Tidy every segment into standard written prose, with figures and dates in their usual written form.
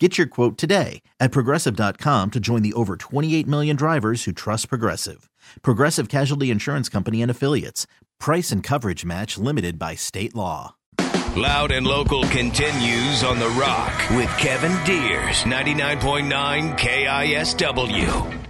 Get your quote today at Progressive.com to join the over 28 million drivers who trust Progressive. Progressive Casualty Insurance Company and Affiliates. Price and coverage match limited by state law. Loud and Local continues on The Rock with Kevin Deers, 99.9 KISW.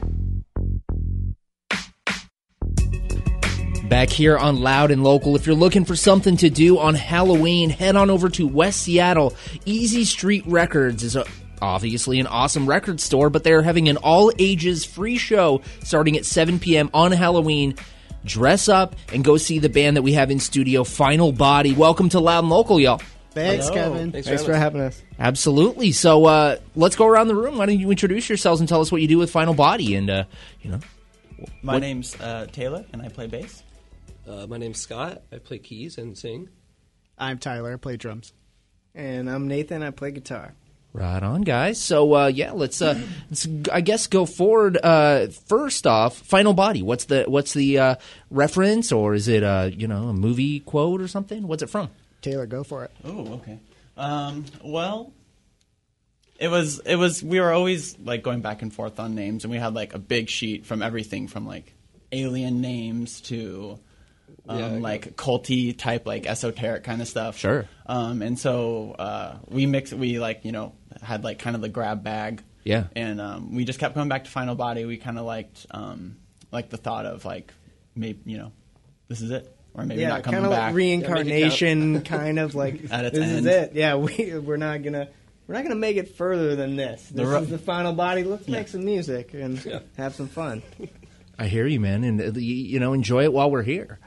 Back here on Loud and Local. If you're looking for something to do on Halloween, head on over to West Seattle. Easy Street Records is obviously an awesome record store, but they're having an all-ages free show starting at 7 p.m. on Halloween. Dress up and go see the band that we have in studio, Final Body. Welcome to Loud and Local, y'all. Thanks, hello. Kevin. Thanks for having us. Absolutely. So let's go around the room. Why don't you introduce yourselves and tell us what you do with Final Body? And my name's Taylor, and I play bass. My name's Scott. I play keys and sing. I'm Tyler. I play drums. And I'm Nathan. I play guitar. Right on, guys. So, let's I guess go forward. First off, Final Body. What's the reference, or is it a movie quote or something? What's it from? Taylor, go for it. Oh, okay. Well, it was. We were always like going back and forth on names, and we had like a big sheet from everything from like alien names to culty type, like esoteric kind of stuff. Sure. And so we had like kind of the grab bag. Yeah. And we just kept going back to Final Body. We kind of liked the thought of like maybe this is it, or maybe not coming back. Yeah, kind of reincarnation, kind of like at its end. Is it. Yeah, we're not gonna make it further than this. This is the Final Body. Let's make some music and have some fun. I hear you, man, and enjoy it while we're here.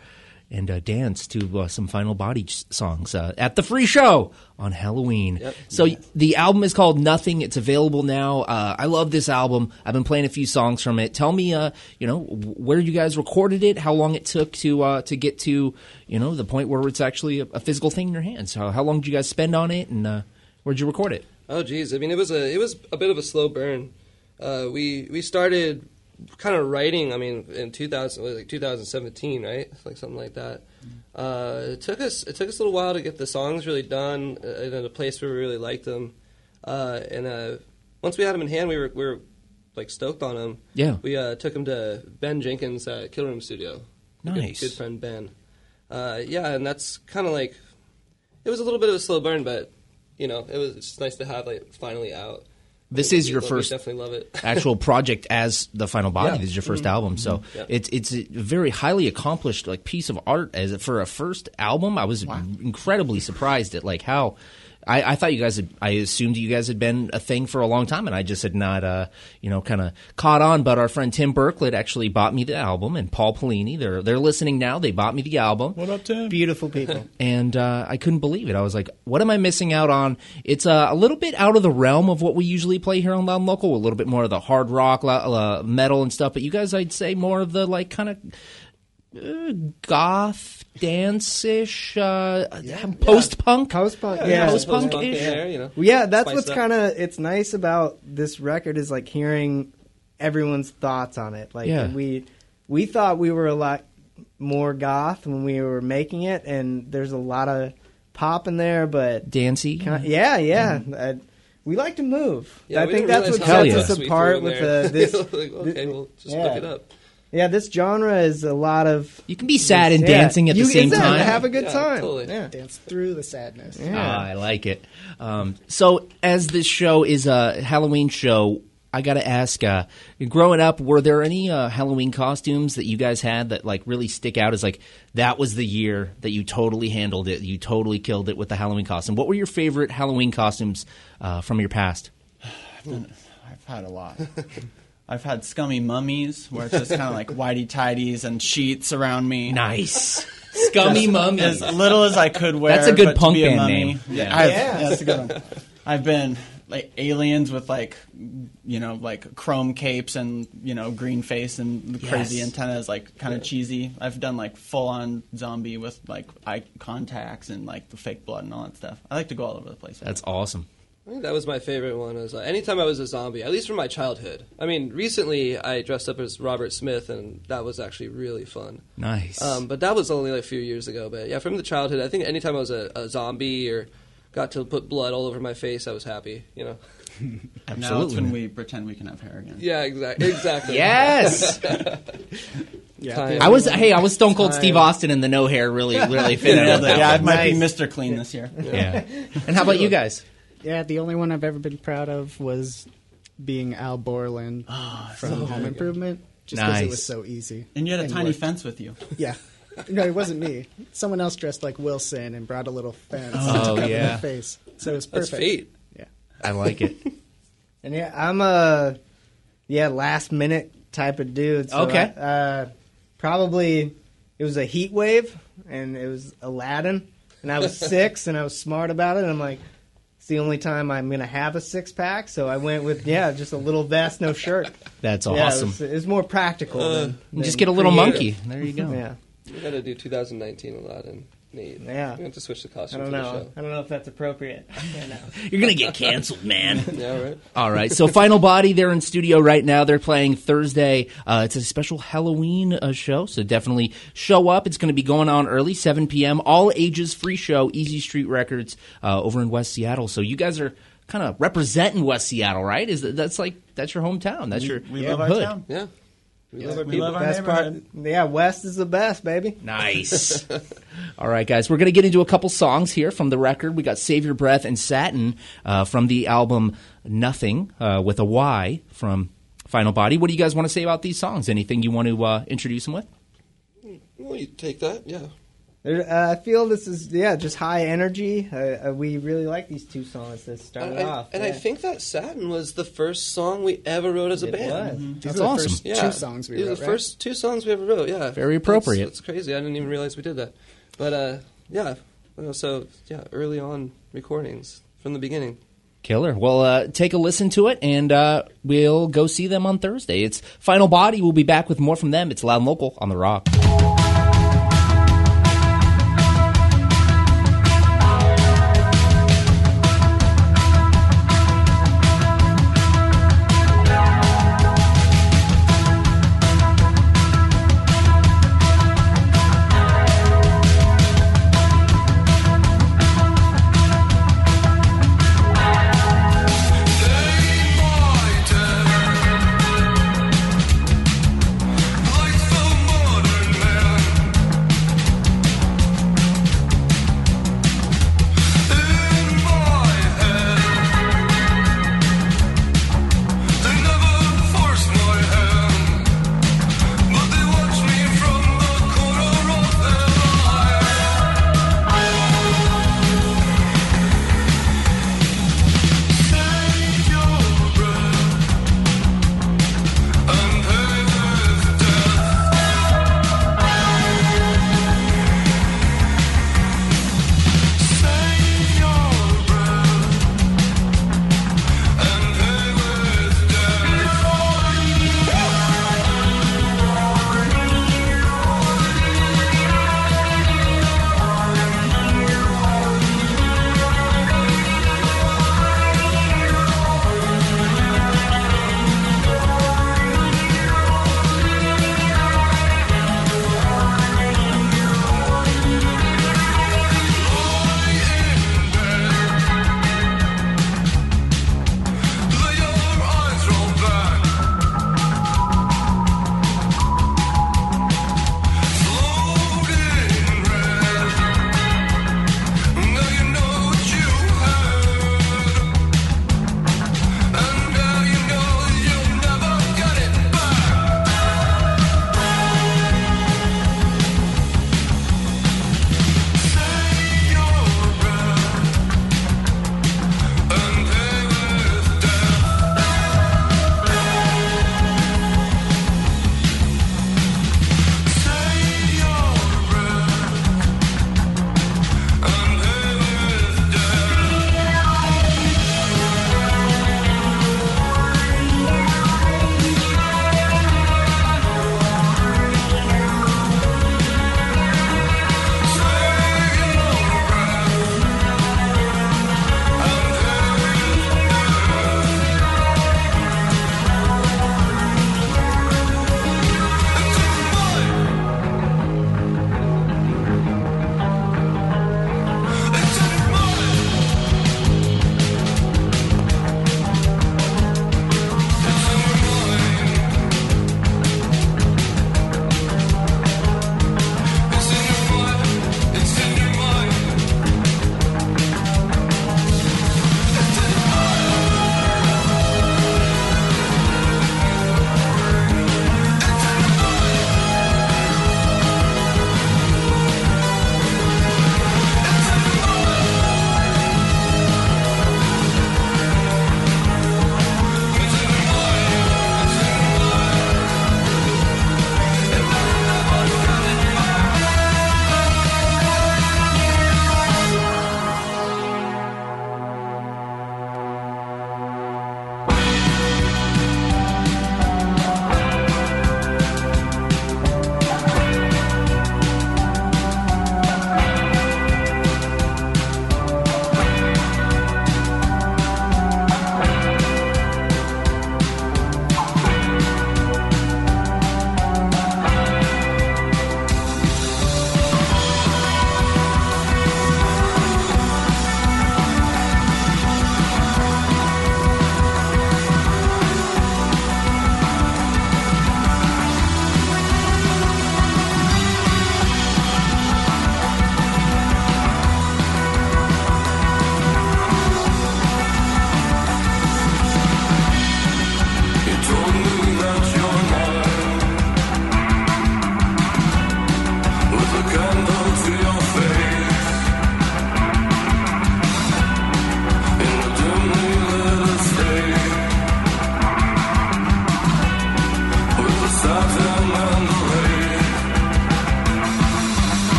And dance to some Final Body songs at the free show on Halloween. Yep. So the album is called Nothing. It's available now. I love this album. I've been playing a few songs from it. Tell me, where you guys recorded it, how long it took to get to, the point where it's actually a physical thing in your hands. How long did you guys spend on it, and where'd you record it? Oh, geez. I mean, it was a bit of a slow burn. We started kind of writing, I mean, in 2017, right? Like something like that. It took us a little while to get the songs really done in a place where we really liked them. And once we had them in hand, we were like stoked on them. Yeah. We took them to Ben Jenkins at Killroom Studio. Nice. Good friend Ben. And that's kind of like, it was a little bit of a slow burn, but it was just nice to have like finally out. This is your first actual project as the Final Body. Yeah. This is your first album, so it's a very highly accomplished like piece of art for a first album. I was incredibly surprised at like how I thought you guys had. I assumed you guys had been a thing for a long time, and I just had not kind of caught on. But our friend Tim Berklett actually bought me the album, and Paul Pellini. They're listening now. They bought me the album. What up, Tim? Beautiful people. And I couldn't believe it. I was like, what am I missing out on? It's a little bit out of the realm of what we usually play here on Loud & Local. A little bit more of the hard rock, metal and stuff. But you guys, I'd say more of the like kind of goth dance-ish, post-punk. Post-punk, yeah. Post-punk-ish. Yeah, that's what's kind of, it's nice about this record is like hearing everyone's thoughts on it. Like we thought we were a lot more goth when we were making it, and there's a lot of pop in there, but dancey. Yeah. Mm-hmm. We like to move. Yeah, I think that's what sets us apart with this. Like, okay, we'll just look it up. Yeah, this genre is a lot of... You can be sad and dancing at the same time. Have a good time. Totally. Yeah. Dance through the sadness. Yeah. Ah, I like it. So as this show is a Halloween show, I got to ask, growing up, were there any Halloween costumes that you guys had that like really stick out as like, that was the year that you totally handled it, you totally killed it with the Halloween costume? What were your favorite Halloween costumes from your past? I've had a lot. I've had scummy mummies, where it's just kind of like whitey-tidies and sheets around me. Nice. Scummy mummies. As little as I could wear. That's a good punk band name. Yeah, that's a good one. I've been like aliens with like chrome capes and green face and crazy antennas, like kind of cheesy. I've done like full on zombie with like eye contacts and like the fake blood and all that stuff. I like to go all over the place. That's awesome. I think that was my favorite one. Was anytime I was a zombie, at least from my childhood. I mean, recently I dressed up as Robert Smith, and that was actually really fun. Nice. But that was only like a few years ago. But yeah, from the childhood, I think anytime I was a zombie or got to put blood all over my face, I was happy, you know. Absolutely. Now it's when we pretend we can have hair again. Yeah, exactly. Yes. Yeah. I was Stone Cold Steve Austin, and the no hair really fit. Yeah, I might be Mr. Clean this year. Yeah. And how about you guys? Yeah, the only one I've ever been proud of was being Al Borland from Home Improvement, just because it was so easy. And you had a tiny fence with you. Yeah. No, it wasn't me. Someone else dressed like Wilson and brought a little fence to cover my face. So it was perfect. That's fate. Yeah. I like it. And yeah, I'm a last minute type of dude. So okay. Probably it was a heat wave, and it was Aladdin, and I was 6, and I was smart about it, and I'm like, the only time I'm going to have a six-pack, so I went with, just a little vest, no shirt. That's awesome. It's more practical. Than just get a little monkey. There you go. Yeah. We got to do 2019 Aladdin. Need. Yeah. We're going to have to switch the costume for the show. I don't know if that's appropriate. You're going to get canceled, man. Yeah, right. All right. So Final Body, they're in studio right now. They're playing Thursday. It's a special Halloween show, so definitely show up. It's going to be going on early, 7 p.m., all ages, free show, Easy Street Records over in West Seattle. So you guys are kind of representing West Seattle, right? That's your hometown. That's your we love our hood. Town. Yeah. We love our best part. Yeah, West is the best, baby. Nice. All right, guys. We're going to get into a couple songs here from the record. We got Save Your Breath and Satin from the album Nothing with a Y from Final Body. What do you guys want to say about these songs? Anything you want to introduce them with? Well, you take that, yeah. I feel this is, just high energy. We really like these two songs that started off. And I think that Satin was the first song we ever wrote as a band. Was. Mm-hmm. That's awesome. First two songs we ever wrote, yeah. Very appropriate. That's crazy. I didn't even realize we did that. But, early on recordings from the beginning. Killer. Well, take a listen to it, and we'll go see them on Thursday. It's Final Body. We'll be back with more from them. It's Loud and Local on The Rock.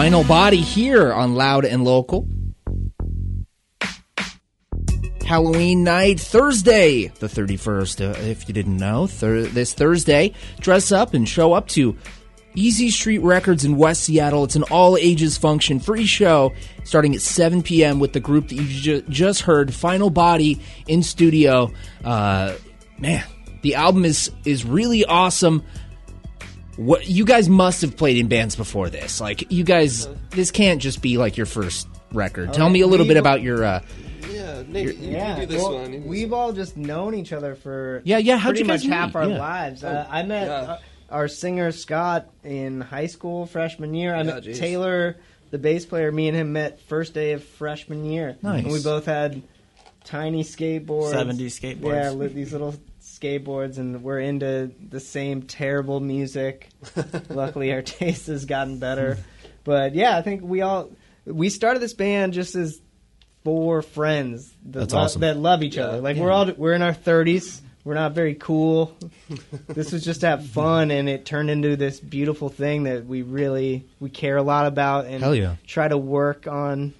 Final Body here on Loud and Local. Halloween night, Thursday, the 31st. If you didn't know, this Thursday, dress up and show up to Easy Street Records in West Seattle. It's an all-ages function, free show, starting at 7 p.m. with the group that you just heard, Final Body, in studio. Man, the album is really awesome. What you guys must have played in bands before this. Like, you guys, this can't just be like your first record. Tell me a little bit about your... Nick, you do this one. We've all just known each other for pretty much half our lives. I met our singer Scott in high school freshman year. I met Taylor, the bass player. Me and him met first day of freshman year. Nice. And we both had tiny skateboards. 70 skateboards. Yeah, these little skateboards, and we're into the same terrible music. Luckily, our taste has gotten better. But yeah, I think we started this band just as four friends that love each other. Like we're in our 30s. We're not very cool. This was just to have fun, and it turned into this beautiful thing that we care a lot about and try to work on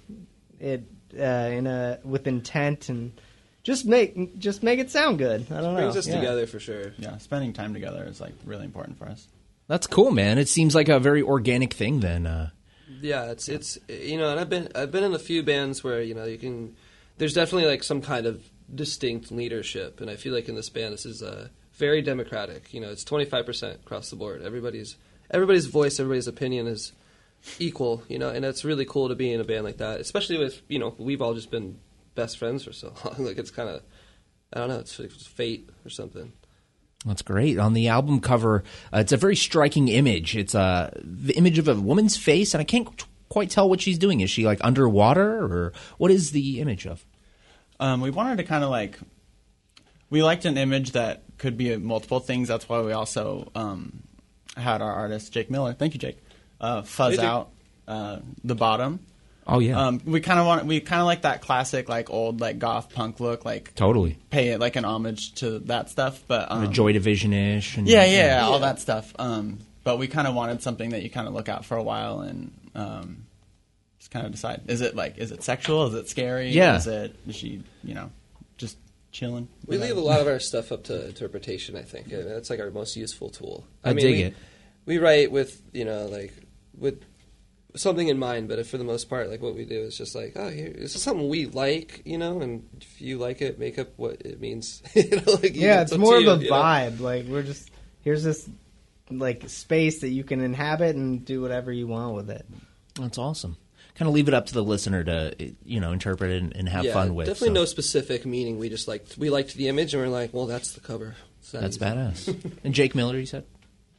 it with intent and just make it sound good. It brings us together for sure. Yeah, spending time together is like really important for us. That's cool, man. It seems like a very organic thing then. Yeah, it's and I've been in a few bands where there's definitely like some kind of distinct leadership, and I feel like in this band this is very democratic. It's 25% across the board. Everybody's voice, everybody's opinion is equal. And it's really cool to be in a band like that, especially with we've all just been best friends for so long. Like it's kind of it's like fate or something. That's great. On the album cover, it's a very striking image. It's the image of a woman's face, and I can't quite tell what she's doing. Is she like underwater, or what is the image of? We wanted to kind of we liked an image that could be multiple things. That's why we also had our artist, Jake Miller. Thank you, Jake. Fuzz out the bottom. Oh yeah. We kind of like that classic, old, goth punk look, totally pay it an homage to that stuff, but the Joy Division-ish, and all that stuff. But we kind of wanted something that you kind of look at for a while and just kind of decide: is it sexual? Is it scary? Yeah. Is she just chilling? We leave a lot of our stuff up to interpretation. I think that's our most useful tool. I dig it. We write with with something in mind, but for the most part, what we do is just this is something we like, and if you like it, make up what it means. It's more of a vibe. We're just, here's this space that you can inhabit and do whatever you want with it. That's awesome. Kind of leave it up to the listener to interpret it and have fun with. Definitely no specific meaning. We just we liked the image and we're that's the cover. That's badass. And Jake Miller, you said.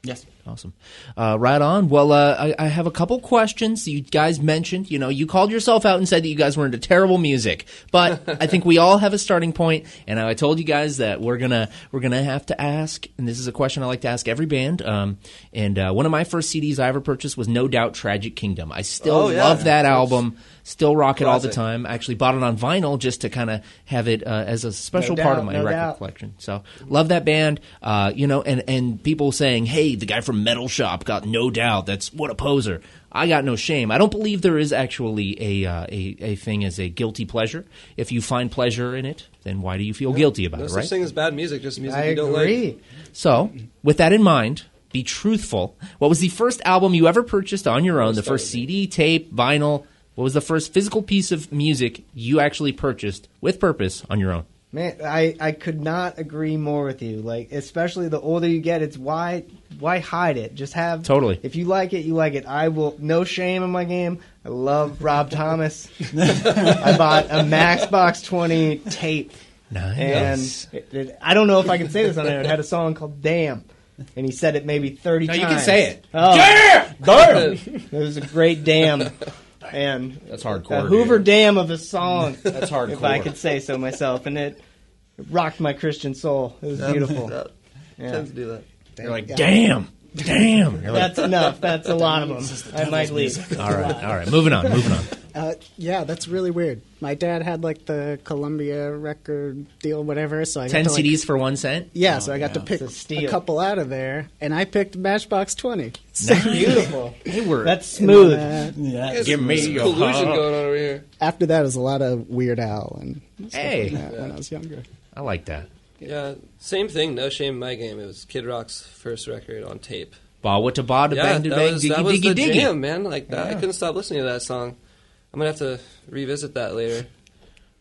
Yes. Awesome. Right on. Well, I have a couple questions. You guys mentioned, you called yourself out and said that you guys were into terrible music, but I think we all have a starting point, and I told you guys that we're gonna have to ask, and this is a question I like to ask every band, and one of my first CDs I ever purchased was no doubt Tragic Kingdom. I still love that album. Still rock it all the time. I actually bought it on vinyl just to kind of have it as a special part of my record collection. So love that band, and people saying, hey, the guy from Metal Shop got No Doubt. That's what a poser. I got no shame. I don't believe there is actually a thing as a guilty pleasure. If you find pleasure in it, then why do you feel guilty about it, right? No such thing as bad music, just music you don't like. So with that in mind, be truthful. What was the first album you ever purchased on your own? The first CD, tape, vinyl? What was the first physical piece of music you actually purchased with purpose on your own? Man, I could not agree more with you. Especially the older you get, it's why hide it? Just have... Totally. If you like it, you like it. I will... No shame in my game. I love Rob Thomas. I bought a Maxbox 20 tape. Nice. And I don't know if I can say this on there. It had a song called Damn. And he said it maybe 30 times. No, you can say it. Oh. Yeah! Damn! It was a great damn... And that's hardcore. Hoover Dam of a song. That's hardcore. If I could say so myself, and it rocked my Christian soul. It was beautiful. Tend to do that. You're like, damn. That's enough. That's a lot of them. I might leave. All right, moving on. Yeah, that's really weird. My dad had like the Columbia record deal, whatever. So I 10 CDs for 1 cent. Yeah, so I got to pick a couple out of there, and I picked Matchbox 20. So nice. Beautiful. They were that's smooth. Yeah, give me your collusion going on over here. After that, it was a lot of Weird Al and stuff like that when I was younger. I like that. Yeah, same thing. No Shame in My Game. It was Kid Rock's first record on tape. Ba wa ta ba da bang da bang diggy diggy diggy. That was the jam, man. Like that, I couldn't stop listening to that song. I'm gonna have to revisit that later.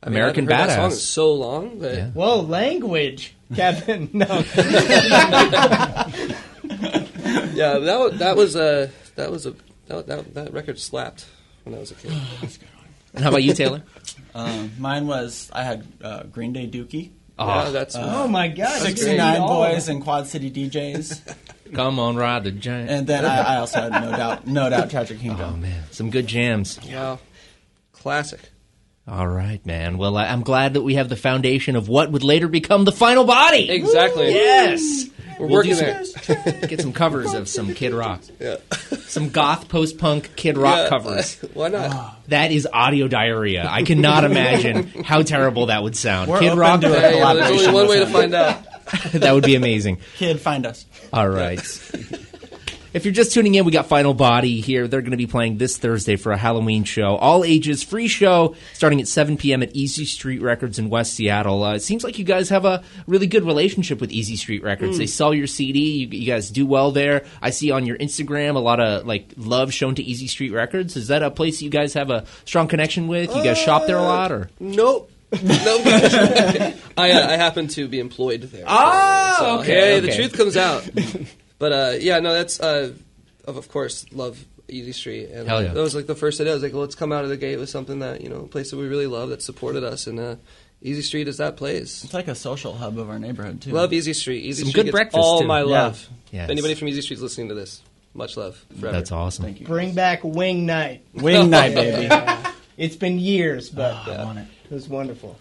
I mean, American Badass. That song is so long. But... Yeah. Whoa, language, Kevin. No. Yeah, that record slapped when I was a kid. And how about you, Taylor? Mine was I had Green Day Dookie. Oh, that's oh my God! 69 Boys and Quad City DJs. Come on, ride the giant. And then I also had No Doubt, Tragic Kingdom. Oh man, some good jams. Yeah, classic. All right, man. Well, I'm glad that we have the foundation of what would later become the Final Body. Exactly. Woo! Yes, we'll working there. Get some covers of some Kid Rock. Yeah. Some goth post-punk Kid Rock covers. Why not? That is audio diarrhea. I cannot imagine how terrible that would sound. We're Kid Rock. There's only one way to find out. That would be amazing. Kid, find us. All right. If you're just tuning in, we got Final Body here. They're going to be playing this Thursday for a Halloween show. All ages, free show, starting at 7 p.m. at Easy Street Records in West Seattle. It seems like you guys have a really good relationship with Easy Street Records. They sell your CD. You guys do well there. I see on your Instagram a lot of like love shown to Easy Street Records. Is that a place you guys have a strong connection with? You guys shop there a lot? Or nope. No, I happen to be employed there. Oh, so, okay. The truth comes out. But that's of course love Easy Street, and that was like the first idea. I was like, let's come out of the gate with something that a place that we really love that supported us, and Easy Street is that place. It's like a social hub of our neighborhood too. Love Easy Street. Easy Some Street good breakfast all too. My love. Yeah. Yes. If anybody from Easy Street's listening to this, much love forever. That's awesome. Thank you. Bring back Wing Night. Wing Night, baby. It's been years, but I want it. It was wonderful.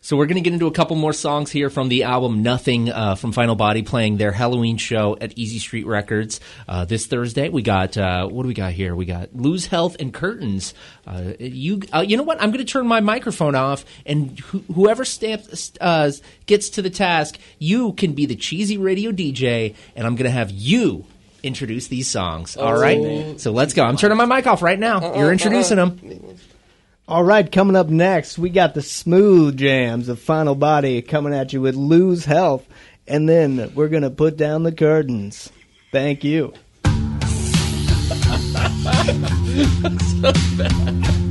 So we're going to get into a couple more songs here from the album Nothing from Final Body, playing their Halloween show at Easy Street Records this Thursday. We got, what do we got here? We got Lose Health and Curtains. You know what? I'm going to turn my microphone off, and whoever gets to the task, you can be the cheesy radio DJ, and I'm going to have you introduce these songs. All right? Man. So let's go. I'm turning my mic off right now. You're introducing them. All right, coming up next, we got the smooth jams of Final Body coming at you with Lose Health, and then we're going to put down the curtains. Thank you. So bad.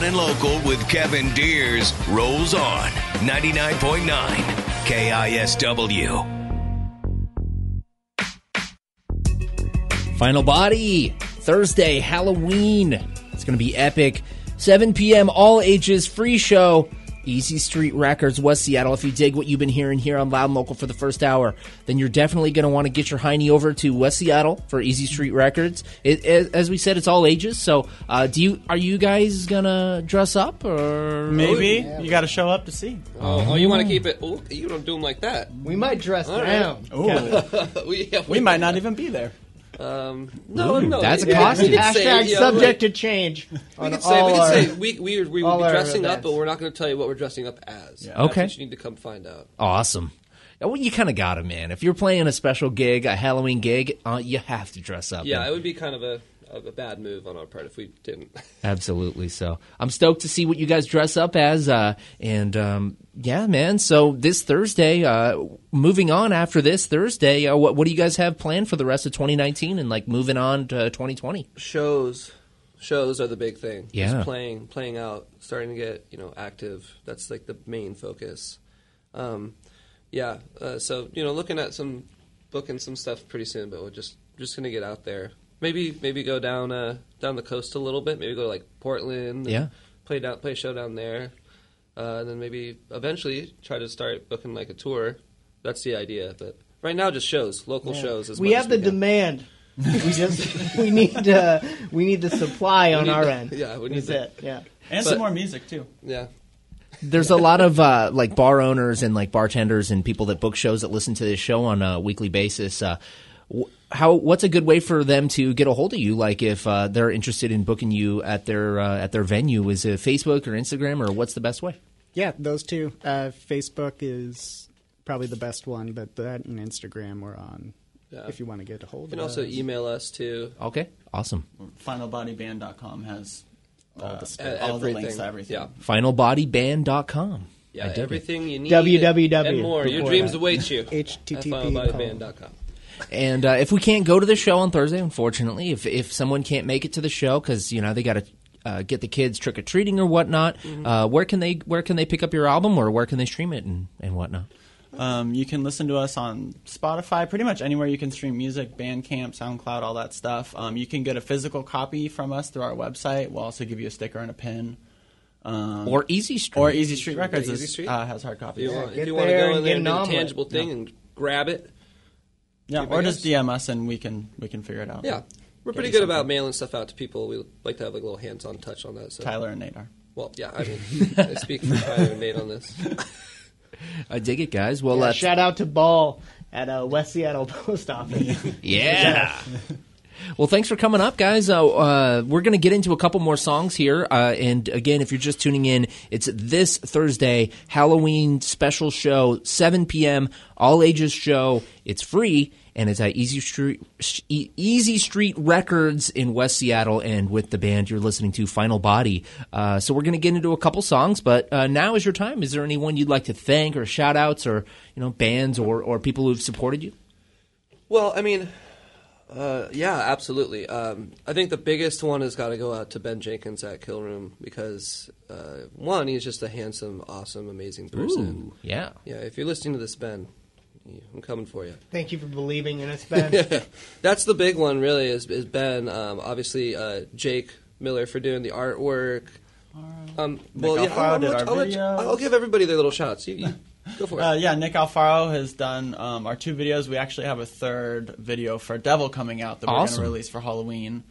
Loud and Local with Kevin Deers rolls on 99.9 KISW. Final Body, Thursday, Halloween. It's going to be epic. 7 p.m., all ages, free show. Easy Street Records, West Seattle. If you dig what you've been hearing here on Loud and Local for the first hour, then you're definitely going to want to get your hiney over to West Seattle for Easy Street Records. As we said, it's all ages. So, are you guys gonna dress up or maybe you got to show up to see? Oh, you want to keep it? Oh, you don't do them like that. We might dress down. Right. we might not even be there. No. That's a costume. Hashtag subject to change. We will be dressing up, but we're not going to tell you what we're dressing up as. Yeah. Okay. You need to come find out. Awesome. Well, you kind of got it, man. If you're playing a special gig, a Halloween gig, you have to dress up. Yeah, it would be kind of a bad move on our part if we didn't. Absolutely. So I'm stoked to see what you guys dress up as. Yeah, man. So this Thursday, moving on after this Thursday, what do you guys have planned for the rest of 2019 and like moving on to 2020? Shows are the big thing. Yeah. Just playing out, starting to get, active. That's like the main focus. So looking at booking some stuff pretty soon, but we're just going to get out there. Maybe go down the coast a little bit. Maybe go to like Portland. Yeah. Play a show down there, and then maybe eventually try to start booking like a tour. That's the idea. But right now, just shows, local shows. As much as we have the demand. We need the supply on our end. Yeah, we need that. Yeah, and some more music too. Yeah. There's a lot of like bar owners and like bartenders and people that book shows that listen to this show on a weekly basis. What's a good way for them to get a hold of you? Like if they're interested in booking you at their venue, is it Facebook or Instagram, or what's the best way? Yeah, those two. Facebook is probably the best one, but that and Instagram we're on. Yeah. If you want to get a hold of us, you can also email us too. Okay, awesome. Finalbodyband.com has all the links to everything. Yeah. Finalbodyband.com. Yeah, everything you need. www. And more. Your dreams await you. http://finalbodyband.com. And if we can't go to the show on Thursday, unfortunately, if someone can't make it to the show because they got to get the kids trick or treating or whatnot, where can they pick up your album or where can they stream it and whatnot? You can listen to us on Spotify, pretty much anywhere you can stream music, Bandcamp, SoundCloud, all that stuff. You can get a physical copy from us through our website. We'll also give you a sticker and a pin. Or Easy Street. Or Easy Street Records has hard copies. If you want to go in there and do a tangible thing and grab it. Yeah, or just DM us and we can figure it out. Yeah, we're pretty good about mailing stuff out to people. We like to have like a little hands-on touch on that. So. Tyler and Nate are. Well, yeah, I mean, I speak for Tyler and Nate on this. I dig it, guys. Well, shout out to Ball at West Seattle Post Office. Yeah. Well, thanks for coming up, guys. We're going to get into a couple more songs here. And again, if you're just tuning in, it's this Thursday, Halloween special show, 7 p.m., all ages show. It's free, and it's at Easy Street Records in West Seattle. And with the band you're listening to, Final Body. So we're going to get into a couple songs, but now is your time. Is there anyone you'd like to thank or shout-outs or bands or people who've supported you? Well, I mean... yeah, absolutely. I think the biggest one has got to go out to Ben Jenkins at Killroom because, one, he's just a handsome, awesome, amazing person. Ooh, yeah. Yeah, if you're listening to this, Ben, I'm coming for you. Thank you for believing in us, Ben. Yeah. That's the big one, really, is Ben. Obviously, Jake Miller for doing the artwork. I'll give everybody their little shots. You go for it. Nick Alfaro has done our two videos. We actually have a third video for Devil coming out that we're going to release for Halloween,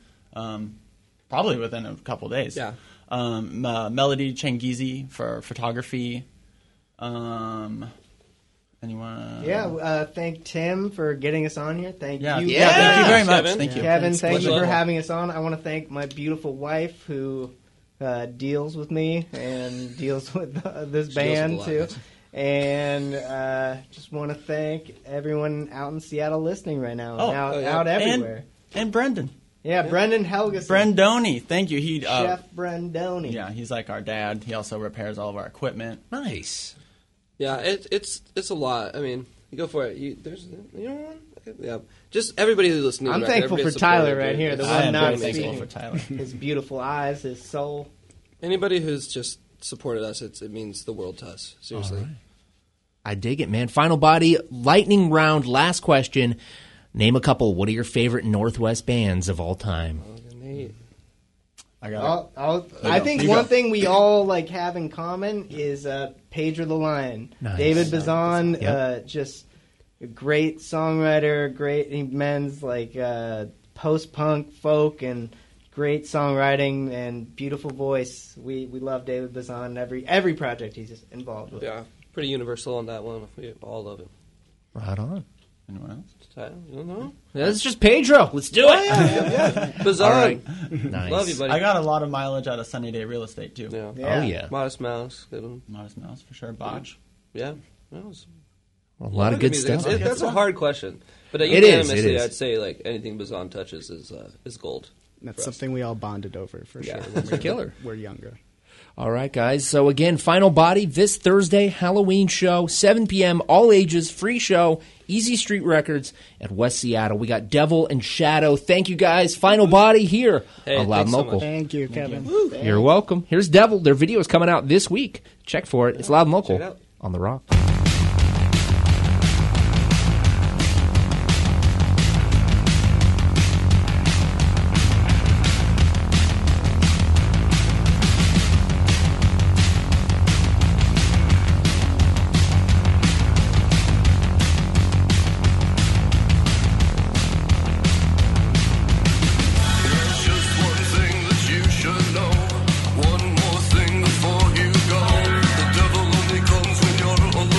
probably within a couple days. Yeah. Melody Changizi for photography. Anyone? Yeah, thank Tim for getting us on here. Thank you. Yeah, thank you very much. Kevin. Thank you. Kevin, thank you for having us on. I want to thank my beautiful wife who deals with me and deals with this band too. And just want to thank everyone out in Seattle listening right now, out everywhere. And Brendan. Yeah, Brendan Helgeson. Brendoni, thank you. He Chef Brendoni. Yeah, he's like our dad. He also repairs all of our equipment. Nice. Yeah, it's a lot. I mean, you go for it. Yeah, just everybody who's listening. I'm thankful for Tyler right here. The one not speaking. His beautiful eyes, his soul. Anybody who's just supported us, it means the world to us. Seriously. All right. I dig it, man. Final Body, lightning round, last question. Name a couple. What are your favorite Northwest bands of all time? I think one thing we all like have in common is Pedro the Lion. Nice. David Bazan, yep. Just a great songwriter, he mends like post-punk folk and great songwriting and beautiful voice. We love David Bazan and every project he's involved with. Yeah, pretty universal on that one. We all love it. Right on. Anyone else? I don't know. Yeah, it's just Pedro. Let's do it. Yeah. Bizarre. Right. Nice. Love you, buddy. I got a lot of mileage out of Sunny Day Real Estate, too. Yeah. Yeah. Oh, yeah. Modest Mouse. Good one. Modest Mouse, for sure. Botch. Yeah. That was a lot of good music. Stuff. That's a hard question. But unanimously, I'd say like anything Bazan touches is gold. That's something we all bonded over, for sure. It's a killer. We're younger. All right, guys. So, again, Final Body this Thursday, Halloween show, 7 p.m., all ages, free show, Easy Street Records at West Seattle. We got Devil and Shadow. Thank you, guys. Final Body here on Loud and Local. So thank you, Kevin. Thank you. You're welcome. Here's Devil. Their video is coming out this week. Check for it. It's Loud and Local on The Rock. One more thing before you go. The devil only comes when you're alone.